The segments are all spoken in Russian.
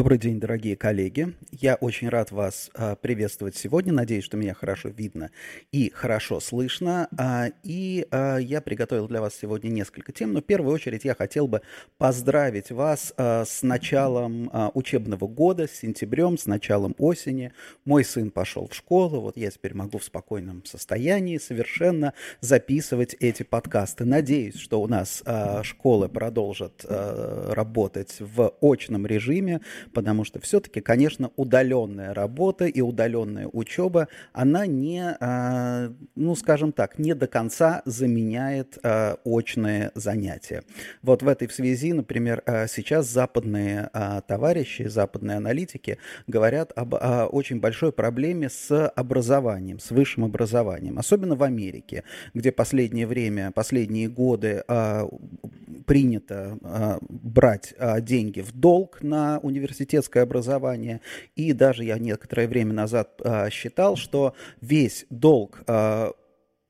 Добрый день, дорогие коллеги. Я очень рад вас приветствовать сегодня. Надеюсь, что меня хорошо видно и хорошо слышно. И я приготовил для вас сегодня несколько тем. Но в первую очередь я хотел бы поздравить вас с началом учебного года, с сентябрем, с началом осени. Мой сын пошел в школу. Вот я теперь могу в спокойном состоянии совершенно записывать эти подкасты. Надеюсь, что у нас школы продолжат работать в очном режиме. Потому что все-таки, конечно, удаленная работа и удаленная учеба, она не, ну, скажем так, не до конца заменяет очные занятия. Вот в этой связи, например, сейчас западные товарищи, западные аналитики говорят об очень большой проблеме с образованием, с высшим образованием, особенно в Америке, где последнее время, последние годы принято брать деньги в долг на университетское образование, и даже я некоторое время назад считал, что весь долг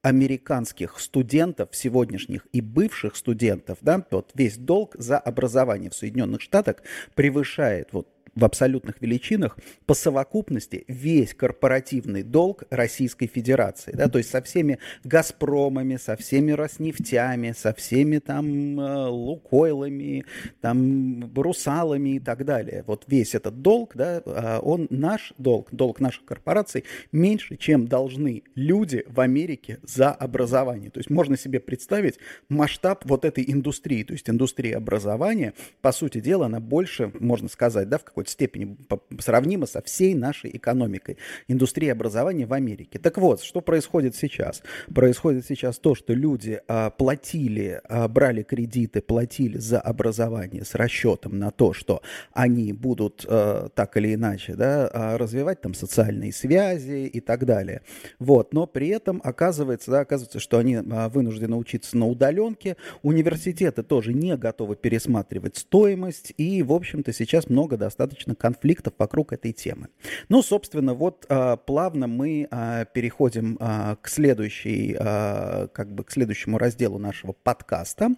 американских студентов, сегодняшних и бывших студентов, да, вот весь долг за образование в Соединенных Штатах превышает вот в абсолютных величинах по совокупности весь корпоративный долг Российской Федерации, да, то есть со всеми «Газпромами», со всеми «Роснефтями», со всеми там «Лукойлами», там «Русалами» и так далее. Вот весь этот долг, да, он наш долг, долг наших корпораций меньше, чем должны люди в Америке за образование. То есть можно себе представить масштаб вот этой индустрии, то есть индустрия образования, по сути дела, она больше, можно сказать, да, в какой-то степени сравнима со всей нашей экономикой, индустрии образования в Америке. Так вот, что происходит сейчас? Происходит сейчас то, что люди платили, брали кредиты, платили за образование с расчетом на то, что они будут так или иначе, да, развивать там социальные связи и так далее. Вот. Но при этом оказывается, да, что они вынуждены учиться на удаленке. Университеты тоже не готовы пересматривать стоимость. И, в общем-то, сейчас много достаточно конфликтов вокруг этой темы. Ну, собственно, вот плавно мы переходим к следующей, как бы к следующему разделу нашего подкаста.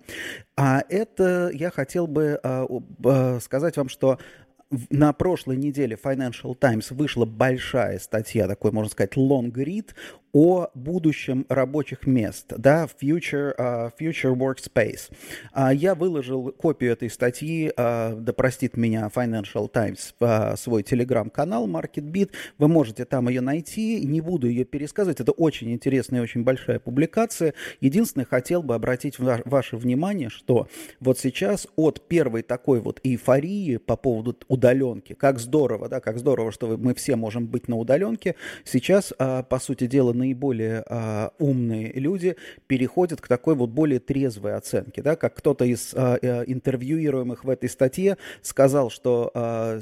А это я хотел бы сказать вам, что на прошлой неделе Financial Times вышла большая статья, такой, можно сказать, long read, о будущем рабочих мест, да, future workspace. Я выложил копию этой статьи, да простит меня Financial Times, в свой телеграм-канал MarketBit. Вы можете там ее найти, не буду ее пересказывать, это очень интересная и очень большая публикация. Единственное, хотел бы обратить ваше внимание, что вот сейчас от первой такой вот эйфории по поводу удаленки, как здорово, да, как здорово, что мы все можем быть на удаленке, сейчас, по сути дела, наиболее умные люди переходят к такой вот более трезвой оценке, да, как кто-то из интервьюируемых в этой статье сказал, что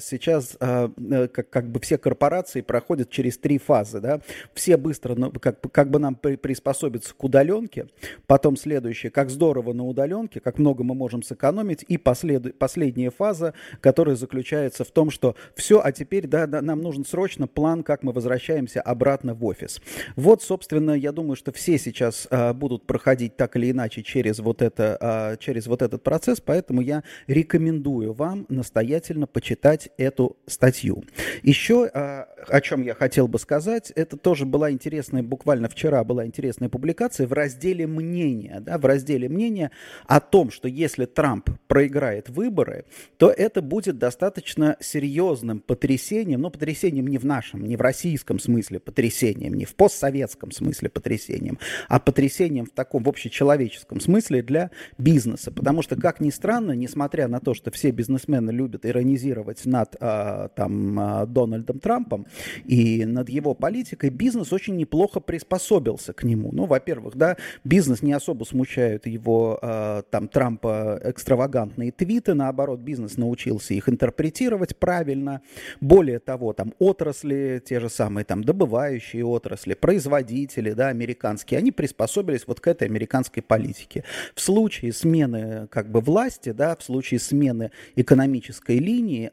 сейчас как бы все корпорации проходят через три фазы, да, все быстро, ну, как бы нам приспособиться к удаленке, потом следующее, как здорово на удаленке, как много мы можем сэкономить, и последняя фаза, которая заключается в том, что все, а теперь, да, нам нужен срочно план, как мы возвращаемся обратно в офис. Вот, собственно, я думаю, что все сейчас будут проходить так или иначе через вот этот процесс, поэтому я рекомендую вам настоятельно почитать эту статью. Еще, о чем я хотел бы сказать, это тоже была интересная, буквально вчера была интересная публикация в разделе мнения, да, в разделе мнения о том, что если Трамп проиграет выборы, то это будет достаточно серьезным потрясением, но потрясением не в нашем, не в российском смысле потрясением, не в постсоветском смысле потрясением, а потрясением в таком в общечеловеческом смысле для бизнеса. Потому что, как ни странно, несмотря на то, что все бизнесмены любят иронизировать над Дональдом Трампом и над его политикой, бизнес очень неплохо приспособился к нему. Ну, во-первых, да, бизнес не особо смущает его, Трампа, экстравагантные твиты, наоборот, бизнес научился их интерпретировать правильно. Более того, там отрасли, те же самые там добывающие отрасли, производители, производители, да, американские, они приспособились вот к этой американской политике. В случае смены как бы власти, да, в случае смены экономической линии,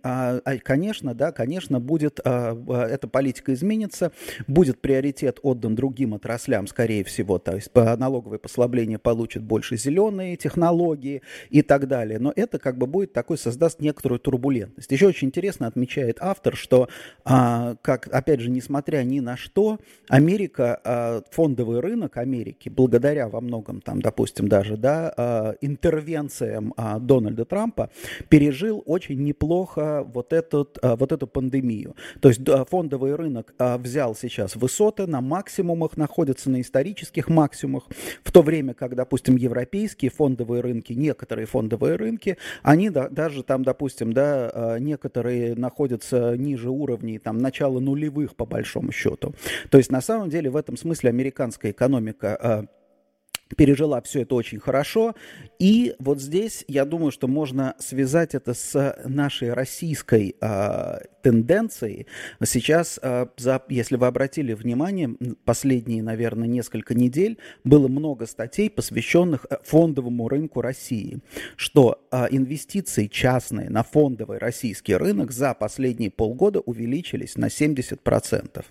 конечно, да, конечно, будет, эта политика изменится, будет приоритет отдан другим отраслям, скорее всего, то есть налоговые послабления получат больше зеленые технологии и так далее, но это как бы будет такой, создаст некоторую турбулентность. Еще очень интересно отмечает автор, что, как, опять же, несмотря ни на что, Америка, фондовый рынок Америки, благодаря во многом, там, допустим, даже, да, интервенциям Дональда Трампа, пережил очень неплохо вот эту пандемию. То есть фондовый рынок взял сейчас высоты, на максимумах находится, на исторических максимумах, в то время как, допустим, европейские фондовые рынки, некоторые фондовые рынки, они даже там, допустим, да, некоторые находятся ниже уровней там начала нулевых по большому счету. То есть на самом деле в этом смысле американская экономика пережила все это очень хорошо. И вот здесь, я думаю, что можно связать это с нашей российской тенденцией. Сейчас, если вы обратили внимание, последние, наверное, несколько недель было много статей, посвященных фондовому рынку России, что инвестиции частные на фондовый российский рынок за последние полгода увеличились на 70%.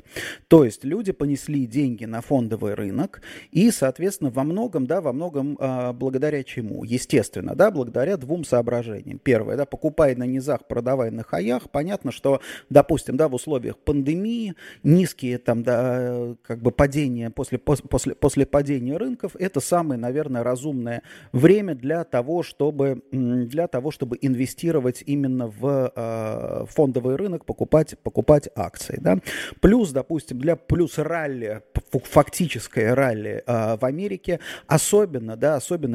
То есть люди понесли деньги на фондовый рынок и, соответственно, во многом благодаря чему? Естественно, да, благодаря двум соображениям. Первое, да, покупай на низах, продавай на хаях. Понятно, что, допустим, да, в условиях пандемии низкие там, да, как бы падения после падения рынков, это самое, наверное, разумное время для того, чтобы инвестировать именно в фондовый рынок, покупать акции, да. Плюс, допустим, плюс ралли, фактическое ралли в Америке, особенно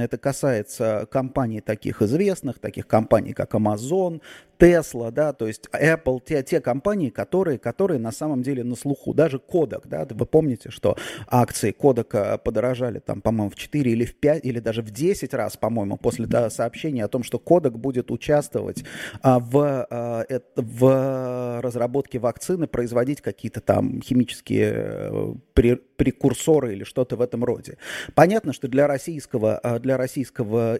это касается компаний таких известных, таких компаний, как Amazon, Tesla, да, то есть Apple, те компании, которые на самом деле на слуху, даже Kodak, да, вы помните, что акции Kodak подорожали там, по-моему, в 4 или в 5, или даже в 10 раз, по-моему, после сообщения о том, что Kodak будет участвовать в разработке вакцины, производить какие-то там химические прекурсоры или что-то в этом роде. Понятно, что для российского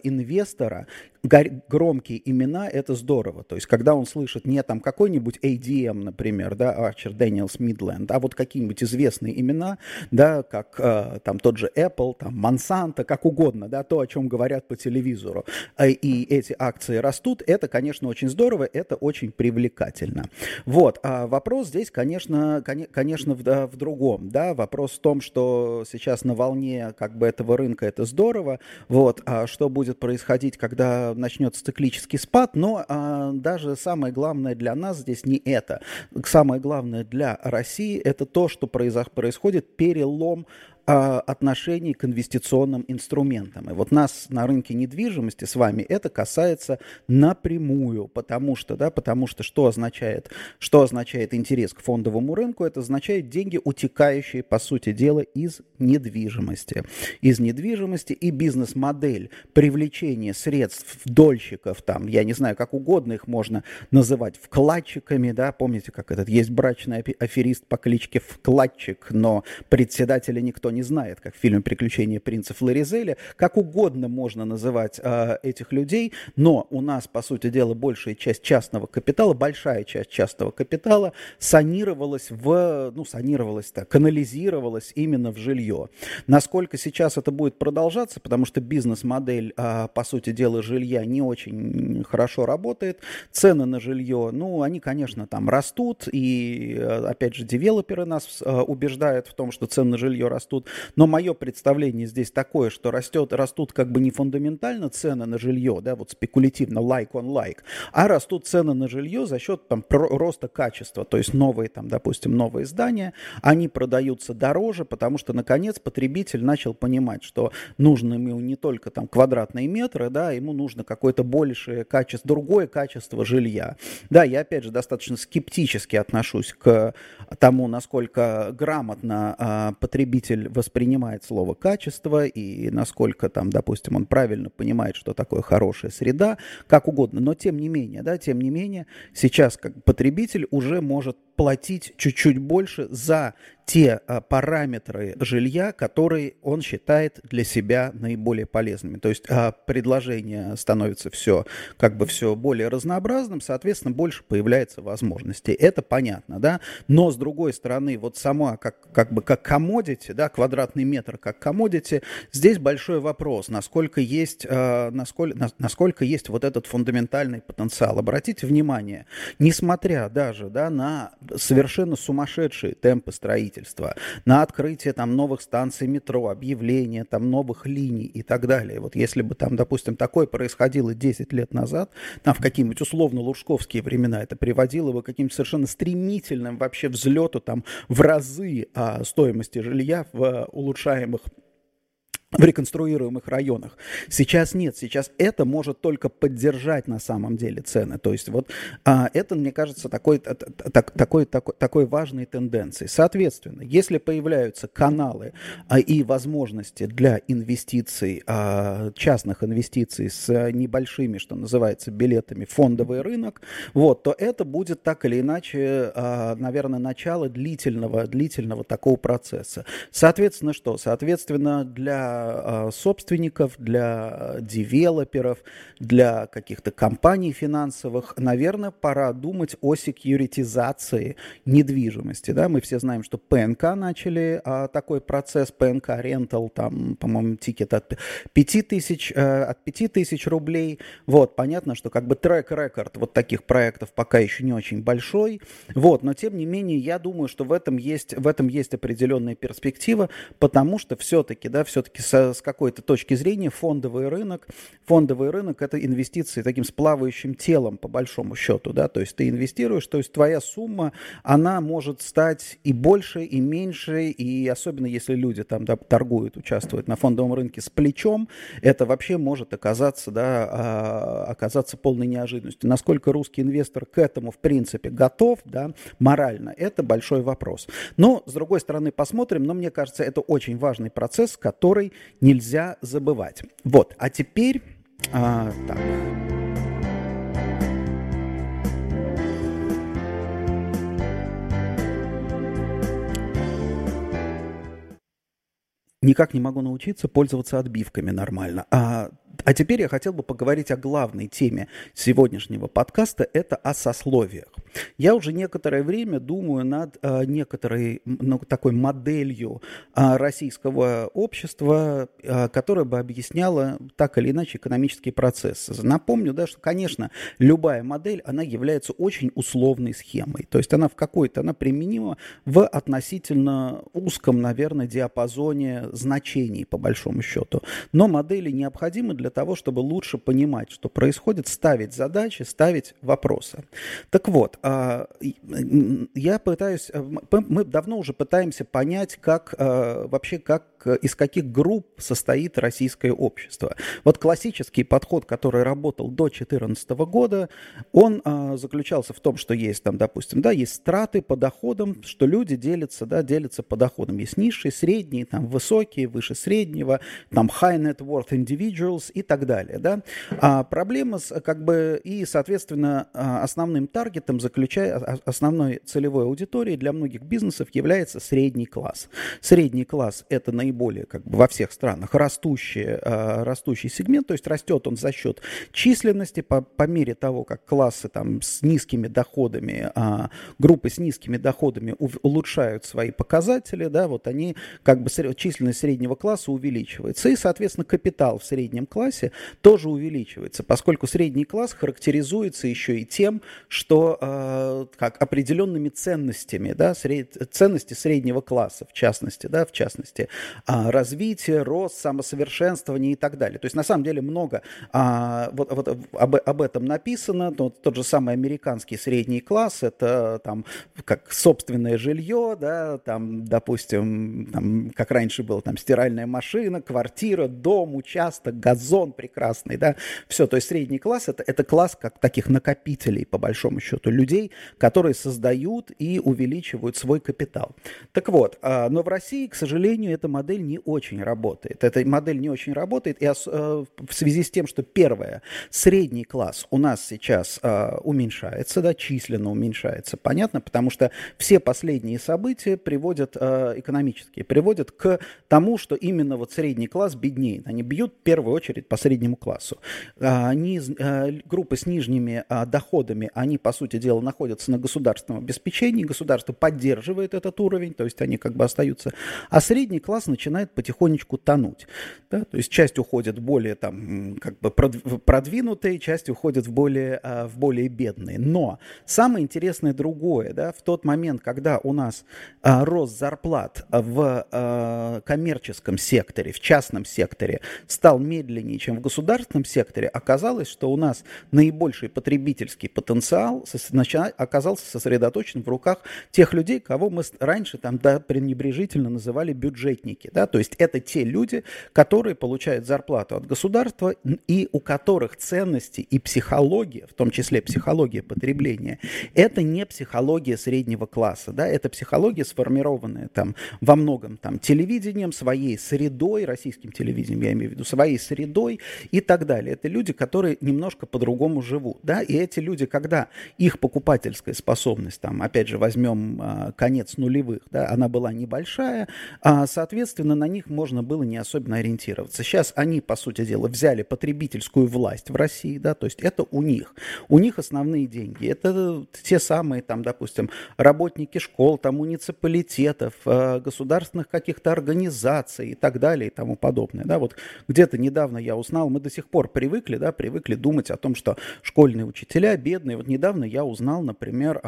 инвестора громкие имена – это здорово. То есть, когда он слышит не там какой-нибудь ADM, например, да, Archer Daniels Midland, а вот какие-нибудь известные имена, да, как там тот же Apple, там Monsanto, как угодно, да, то, о чем говорят по телевизору, и эти акции растут, это, конечно, очень здорово, это очень привлекательно. Вот, а вопрос здесь, конечно, в другом, да, вопрос в том, что сейчас на волне как бы этого рынка это здорово, вот, а что будет происходить, когда начнется циклический спад, но даже самое главное для нас здесь не это. Самое главное для России – это то, что происходит перелом отношений к инвестиционным инструментам. И вот нас на рынке недвижимости с вами это касается напрямую, потому что что означает интерес к фондовому рынку? Это означает деньги, утекающие, по сути дела, из недвижимости, и бизнес-модель привлечения средств дольщиков, там, я не знаю, как угодно их можно называть, вкладчиками, да, помните, как этот есть брачный аферист по кличке Вкладчик, но председателя никто не знает, как в фильме «Приключения принца Флоризеля». Как угодно можно называть этих людей, но у нас, по сути дела, большая часть частного капитала санировалась, канализировалась именно в жилье. Насколько сейчас это будет продолжаться, потому что бизнес-модель, по сути дела, жилья не очень хорошо работает, цены на жилье, ну, они, конечно, там растут, и, опять же, девелоперы нас убеждают в том, что цены на жилье растут, но мое представление здесь такое, что растут как бы не фундаментально цены на жилье, да, вот спекулятивно, like on like, а растут цены на жилье за счет там роста качества, то есть новые здания, они продаются дороже, потому что, наконец, потребитель начал понимать, что нужны ему не только там квадратные метры, да, ему нужно какое-то большее качество, другое качество жилья. Да, я, опять же, достаточно скептически отношусь к тому, насколько грамотно потребитель воспринимает слово «качество» и насколько там, допустим, он правильно понимает, что такое хорошая среда, как угодно. Но тем не менее, сейчас как потребитель уже может платить чуть-чуть больше за те параметры жилья, которые он считает для себя наиболее полезными. То есть предложение становится все, как бы все более разнообразным, соответственно, больше появляется возможностей. Это понятно, да? Но, с другой стороны, вот сама как commodity, да, квадратный метр как commodity, здесь большой вопрос, насколько есть вот этот фундаментальный потенциал. Обратите внимание, несмотря даже, да, на совершенно сумасшедшие темпы строительства, на открытие там новых станций метро, объявления там новых линий и так далее. Вот если бы там, допустим, такое происходило 10 лет назад, там в какие-нибудь условно-лужковские времена, это приводило бы к каким-то совершенно стремительным вообще взлету там в разы стоимости жилья в реконструируемых районах. Сейчас нет, сейчас это может только поддержать на самом деле цены. То есть вот это, мне кажется, такой важной тенденцией. Соответственно, если появляются каналы и возможности для инвестиций, частных инвестиций с небольшими, что называется, билетами, фондовый рынок, вот, то это будет так или иначе, наверное, начало длительного такого процесса. Соответственно, что? Соответственно, для собственников, для девелоперов, для каких-то компаний финансовых, наверное, пора думать о секьюритизации недвижимости. Да? Мы все знаем, что ПНК начали такой процесс, ПНК рентал, там, по-моему, тикет от 5 тысяч рублей. Вот, понятно, что как бы трек-рекорд вот таких проектов пока еще не очень большой, вот, но тем не менее, я думаю, что в этом есть определенная перспектива, потому что все-таки с какой-то точки зрения фондовый рынок — это инвестиции таким сплавающим телом, по большому счету, да, то есть ты инвестируешь, то есть твоя сумма, она может стать и больше, и меньше, и особенно если люди там, да, торгуют, участвуют на фондовом рынке с плечом, это вообще может оказаться полной неожиданностью. Насколько русский инвестор к этому, в принципе, готов, да, морально, это большой вопрос. Но, с другой стороны, посмотрим, но мне кажется, это очень важный процесс, который нельзя забывать. Вот, а теперь... так. Никак не могу научиться пользоваться отбивками нормально. А теперь я хотел бы поговорить о главной теме сегодняшнего подкаста – это о сословиях. Я уже некоторое время думаю над такой моделью российского общества, которая бы объясняла так или иначе экономические процессы. Напомню, да, что, конечно, любая модель, она является очень условной схемой. То есть она применима в относительно узком, наверное, диапазоне значений, по большому счету. Но модели необходимы для того, чтобы лучше понимать, что происходит, ставить задачи, ставить вопросы. Так вот, мы давно уже пытаемся понять, из каких групп состоит российское общество. Вот классический подход, который работал до 2014 года, он заключался в том, что есть там, допустим, да, есть страты по доходам, что люди делятся по доходам. Есть низшие, средние, там, высокие, выше среднего, там, high net worth individuals и так далее, да. Проблема с, как бы, и, соответственно, основным таргетом, основной целевой аудиторией для многих бизнесов является средний класс. Средний класс – это наиболее, как бы, во всех странах растущий сегмент, то есть растет он за счет численности по мере того, как классы там, с низкими доходами, группы с низкими доходами улучшают свои показатели, да, вот они, как бы, численность среднего класса увеличивается, и, соответственно, капитал в среднем классе тоже увеличивается, поскольку средний класс характеризуется еще и тем, что определенными ценностями, да, ценности среднего класса, в частности, развитие, рост, самосовершенствование и так далее. То есть на самом деле много об этом написано. Тот же самый американский средний класс, это там как собственное жилье, да, там, допустим, там, как раньше было, там стиральная машина, квартира, дом, участок, газон прекрасный, да, все. То есть средний класс это класс как таких накопителей, по большому счету, людей, которые создают и увеличивают свой капитал. Так вот, но в России, к сожалению, эта модель модель не очень работает. Эта модель не очень работает, и в связи с тем, что, первое, средний класс у нас сейчас уменьшается, да, численно уменьшается, понятно, потому что все последние события приводят, экономические, приводят к тому, что именно вот средний класс беднеет. Они бьют в первую очередь по среднему классу. Группы с нижними доходами, они, по сути дела, находятся на государственном обеспечении, государство поддерживает этот уровень, то есть они как бы остаются, а средний класс начинает потихонечку тонуть. Да? То есть часть уходит в более там, как бы продвинутые, часть уходит в более бедные. Но самое интересное другое, да, в тот момент, когда у нас рост зарплат в коммерческом секторе, в частном секторе стал медленнее, чем в государственном секторе, оказалось, что у нас наибольший потребительский потенциал оказался сосредоточен в руках тех людей, кого мы раньше там, да, пренебрежительно называли бюджетники. Да? То есть это те люди, которые получают зарплату от государства и у которых ценности и психология, в том числе психология потребления, это не психология среднего класса. Да? Это психология, сформированная там, во многом там, телевидением, своей средой, российским телевидением, я имею в виду, своей средой и так далее. Это люди, которые немножко по-другому живут. Да? И эти люди, когда их покупательская способность, там, опять же, возьмем конец нулевых, да, она была небольшая, соответственно, на них можно было не особенно ориентироваться. Сейчас они, по сути дела, взяли потребительскую власть в России, да, то есть это у них. У них основные деньги. Это те самые, там, допустим, работники школ, там, муниципалитетов, государственных каких-то организаций и так далее и тому подобное. Да. Вот где-то недавно я узнал, мы до сих пор привыкли, да, привыкли думать о том, что школьные учителя бедные. Вот недавно я узнал, например,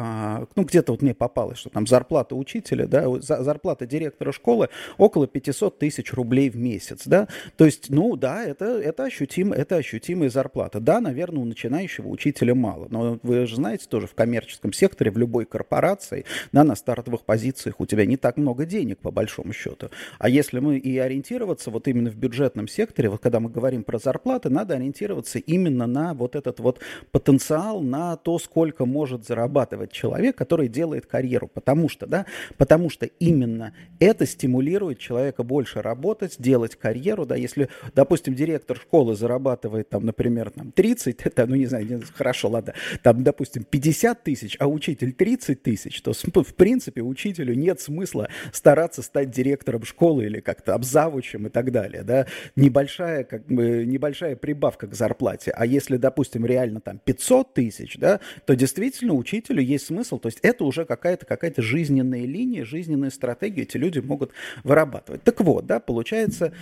ну, где-то вот мне попалось, что там зарплата учителя, да, зарплата директора школы около 500 тысяч рублей в месяц, да, то есть, ну, да, это ощутимая зарплата, да, наверное, у начинающего учителя мало, но вы же знаете, тоже в коммерческом секторе, в любой корпорации, да, на стартовых позициях у тебя не так много денег, по большому счету, а если мы и ориентироваться вот именно в бюджетном секторе, вот когда мы говорим про зарплаты, надо ориентироваться именно на вот этот вот потенциал, на то, сколько может зарабатывать человек, который делает карьеру, потому что, да, потому что именно это стимулирует человека больше работать, делать карьеру, да, если, допустим, директор школы зарабатывает, там, например, там, 30, это, ну, не знаю, хорошо, ладно, там, допустим, 50 тысяч, а учитель 30 тысяч, то, в принципе, учителю нет смысла стараться стать директором школы или как-то обзавучем и так далее, да, небольшая, как бы, небольшая прибавка к зарплате, а если, допустим, реально, там, 500 тысяч, да, то действительно учителю есть смысл, то есть это уже какая-то жизненная линия, жизненная стратегия, эти люди могут вырабатывать. Так вот, да, получается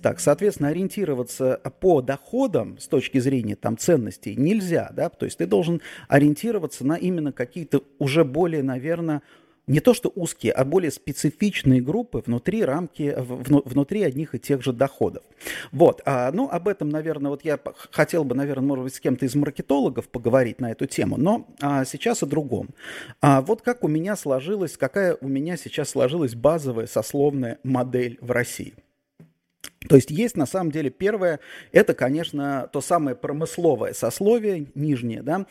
так. Соответственно, ориентироваться по доходам с точки зрения там, ценностей нельзя, да, то есть ты должен ориентироваться на именно какие-то уже более, наверное, не то что узкие, а более специфичные группы внутри одних и тех же доходов. Вот, ну, об этом, наверное, вот я хотел бы, наверное, может быть, с кем-то из маркетологов поговорить на эту тему, но сейчас о другом. Вот как у меня сложилась, какая у меня сейчас сложилась базовая сословная модель в России. То есть есть, на самом деле, первое, это, конечно, то самое промысловое сословие, нижнее, да,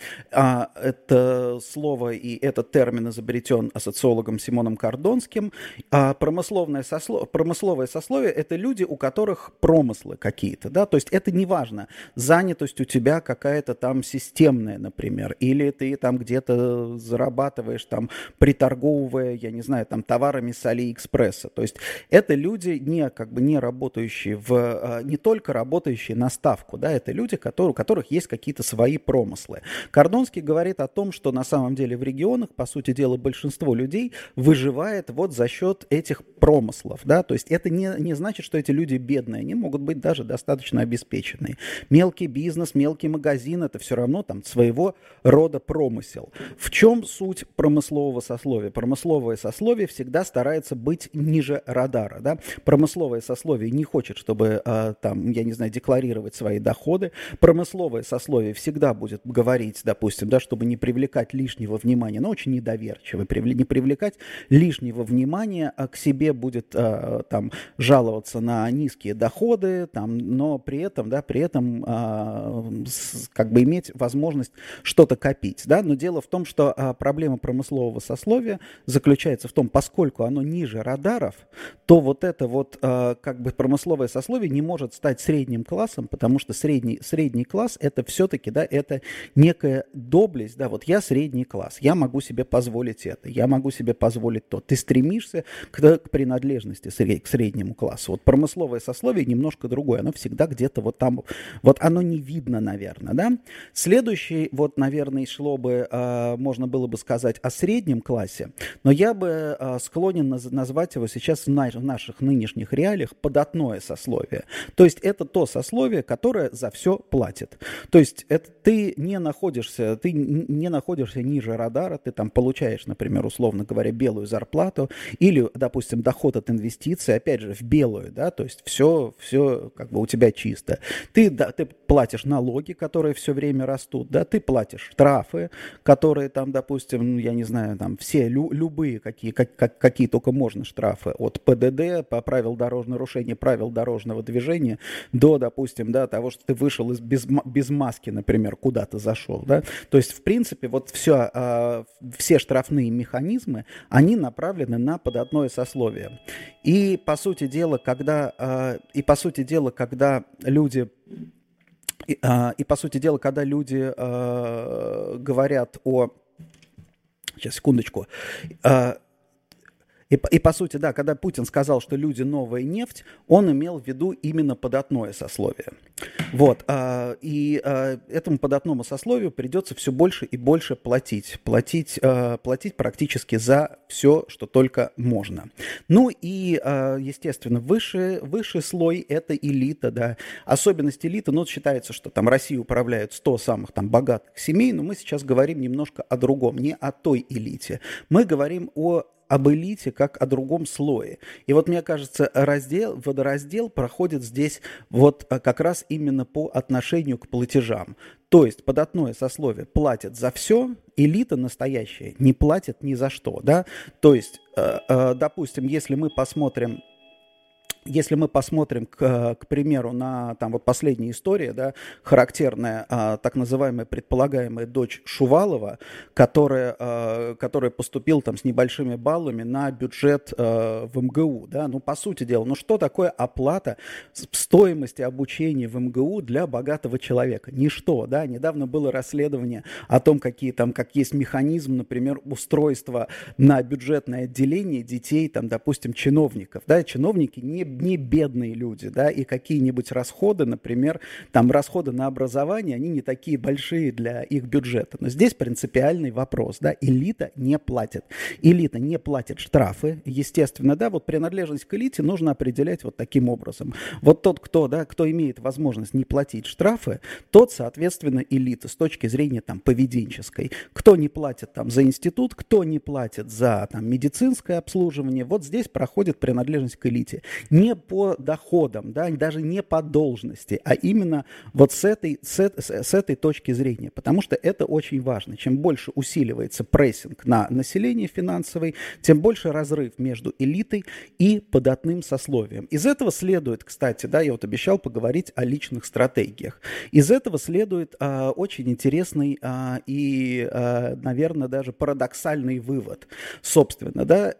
это слово и этот термин изобретен социологом Симоном Кордонским. Промысловое сословие – это люди, у которых промыслы какие-то, да, то есть это неважно, занятость у тебя какая-то там системная, например, или ты там где-то зарабатываешь, там, приторговывая, я не знаю, там, товарами с Алиэкспресса, то есть это люди не, как бы, не работающие, не только работающие на ставку, да, это люди, у которых есть какие-то свои промыслы. Кордонский говорит о том, что на самом деле в регионах, по сути дела, большинство людей выживает вот за счет этих промыслов, да, то есть это не значит, что эти люди бедные, они могут быть даже достаточно обеспеченные. Мелкий бизнес, мелкий магазин, это все равно там своего рода промысел. В чем суть промыслового сословия? Промысловое сословие всегда старается быть ниже радара, да, промысловое сословие не хочет, чтобы там, я не знаю, декларировать свои доходы. Промысловое сословие всегда будет говорить, допустим, да, чтобы не привлекать лишнего внимания, но очень недоверчиво, не привлекать лишнего внимания, а к себе будет там жаловаться на низкие доходы, там, но при этом как бы иметь возможность что-то копить, да, но дело в том, что проблема промыслового сословия заключается в том, поскольку оно ниже радаров, то вот это вот как бы промысловое сословие не может стать средним классом, потому что средний класс это все-таки, да, это некая доблесть, да, вот я средний класс, я могу себе позволить это, я могу себе позволить то, ты стремишься к принадлежности к среднему классу, вот промысловое сословие немножко другое, оно всегда где-то вот там, вот оно не видно, наверное, да. Следующий, вот, наверное, шло бы, можно было бы сказать о среднем классе, но я бы склонен назвать его сейчас в наших нынешних реалиях податное сословие. То есть это то сословие, которое за все платит. То есть это ты не находишься ниже радара, ты там получаешь, например, условно говоря, белую зарплату или, допустим, доход от инвестиций, опять же, в белую, да, то есть все как бы у тебя чисто. Ты платишь налоги, которые все время растут, да, ты платишь штрафы, которые там, допустим, я не знаю, там все любые, какие только можно штрафы, от ПДД, по правил дорожного нарушения, правил дорожного движения, до, допустим, да, того, что ты вышел без маски, например, куда-то зашел, да, то есть, в принципе, вот все штрафные механизмы, они направлены на податное сословие. И, по сути дела, когда люди... говорят о... Сейчас, секундочку. По сути, да, когда Путин сказал, что люди новая нефть, он имел в виду именно податное сословие. Вот. И этому податному сословию придется все больше и больше платить практически за все, что только можно. Ну и, естественно, высший слой – это элита, да. Особенность элиты, ну, считается, что там Россию управляют 100 самых там богатых семей, но мы сейчас говорим немножко о другом, не о той элите. Мы говорим об элите как о другом слое. И вот, мне кажется, водораздел проходит здесь вот как раз именно по отношению к платежам. То есть податное сословие платит за все, элита настоящая не платит ни за что. Да? То есть, допустим, если мы посмотрим, к примеру, на там, вот последнюю историю, да, характерная так называемая предполагаемая дочь Шувалова, которая поступила там, с небольшими баллами на бюджет в МГУ. Да? Ну, по сути дела, ну что такое оплата стоимости обучения в МГУ для богатого человека? Ничто. Да? Недавно было расследование о том, как есть механизм, например, устройства на бюджетное отделение детей, там, допустим, чиновников. Да? Чиновники не бедные люди, да, и какие-нибудь расходы, например, там расходы на образование, они не такие большие для их бюджета. Но здесь принципиальный вопрос, да, элита не платит. Элита не платит штрафы, естественно, да, вот принадлежность к элите нужно определять вот таким образом. Вот тот, кто имеет возможность не платить штрафы, тот, соответственно, элита с точки зрения там поведенческой. Кто не платит там за институт, кто не платит за там медицинское обслуживание, вот здесь проходит принадлежность к элите. Не по доходам, да, даже не по должности, а именно вот с этой точки зрения, потому что это очень важно. Чем больше усиливается прессинг на население финансовый, тем больше разрыв между элитой и податным сословием. Из этого следует, кстати, да, я вот обещал поговорить о личных стратегиях. Из этого следует очень интересный наверное, даже парадоксальный вывод. Собственно, да,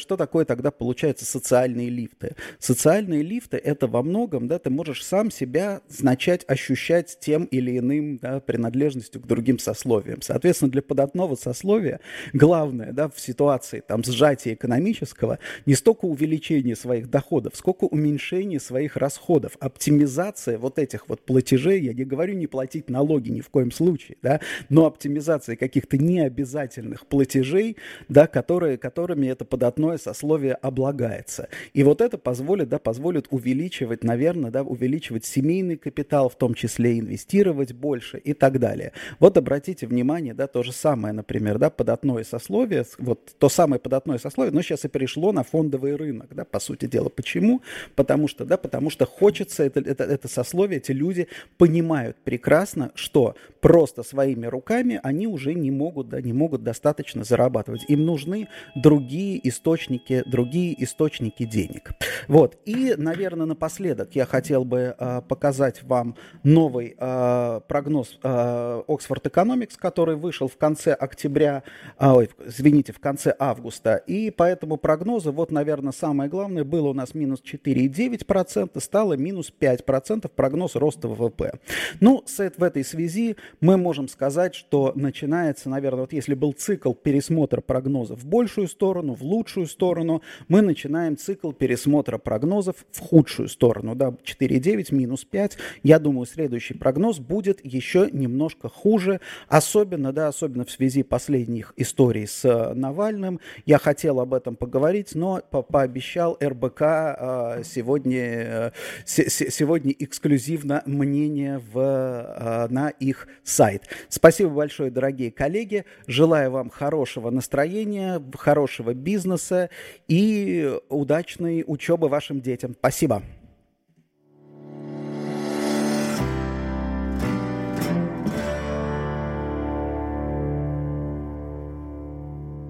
что такое тогда получается социальные лифты? Социальные лифты – это во многом, да, ты можешь сам себя начать ощущать тем или иным, да, принадлежностью к другим сословиям. Соответственно, для податного сословия главное, да, в ситуации там, сжатия экономического не столько увеличение своих доходов, сколько уменьшение своих расходов, оптимизация вот этих вот платежей. Я не говорю не платить налоги ни в коем случае, да, но оптимизация каких-то необязательных платежей, да, которыми это податное сословие облагается. И вот это позволит, да, позволит увеличивать, наверное, да, увеличивать семейный капитал, в том числе инвестировать больше и так далее. Вот обратите внимание, да, то же самое, например, да, податное сословие, вот то самое податное сословие, но сейчас и перешло на фондовый рынок, да, по сути дела. Почему? Потому что хочется, это сословие, эти люди понимают прекрасно, что просто своими руками они уже не могут достаточно зарабатывать. Им нужны другие источники денег. Вот. И, наверное, напоследок я хотел бы показать вам новый прогноз Oxford Economics, который вышел в конце августа. И по этому прогнозу, вот, наверное, самое главное, было у нас минус 4,9%, стало минус 5% прогноз роста ВВП. Ну, в этой связи мы можем сказать, что начинается, наверное, вот если был цикл пересмотра прогнозов в большую сторону, в лучшую сторону, мы начинаем цикл пересмотра прогнозов в худшую сторону. Да, 4,9 минус 5. Я думаю, следующий прогноз будет еще немножко хуже, особенно в связи последних историй с Навальным. Я хотел об этом поговорить, но пообещал РБК сегодня эксклюзивно мнение на их сайт. Спасибо большое, дорогие коллеги. Желаю вам хорошего настроения, хорошего бизнеса и удачной учебы вашим детям. Спасибо.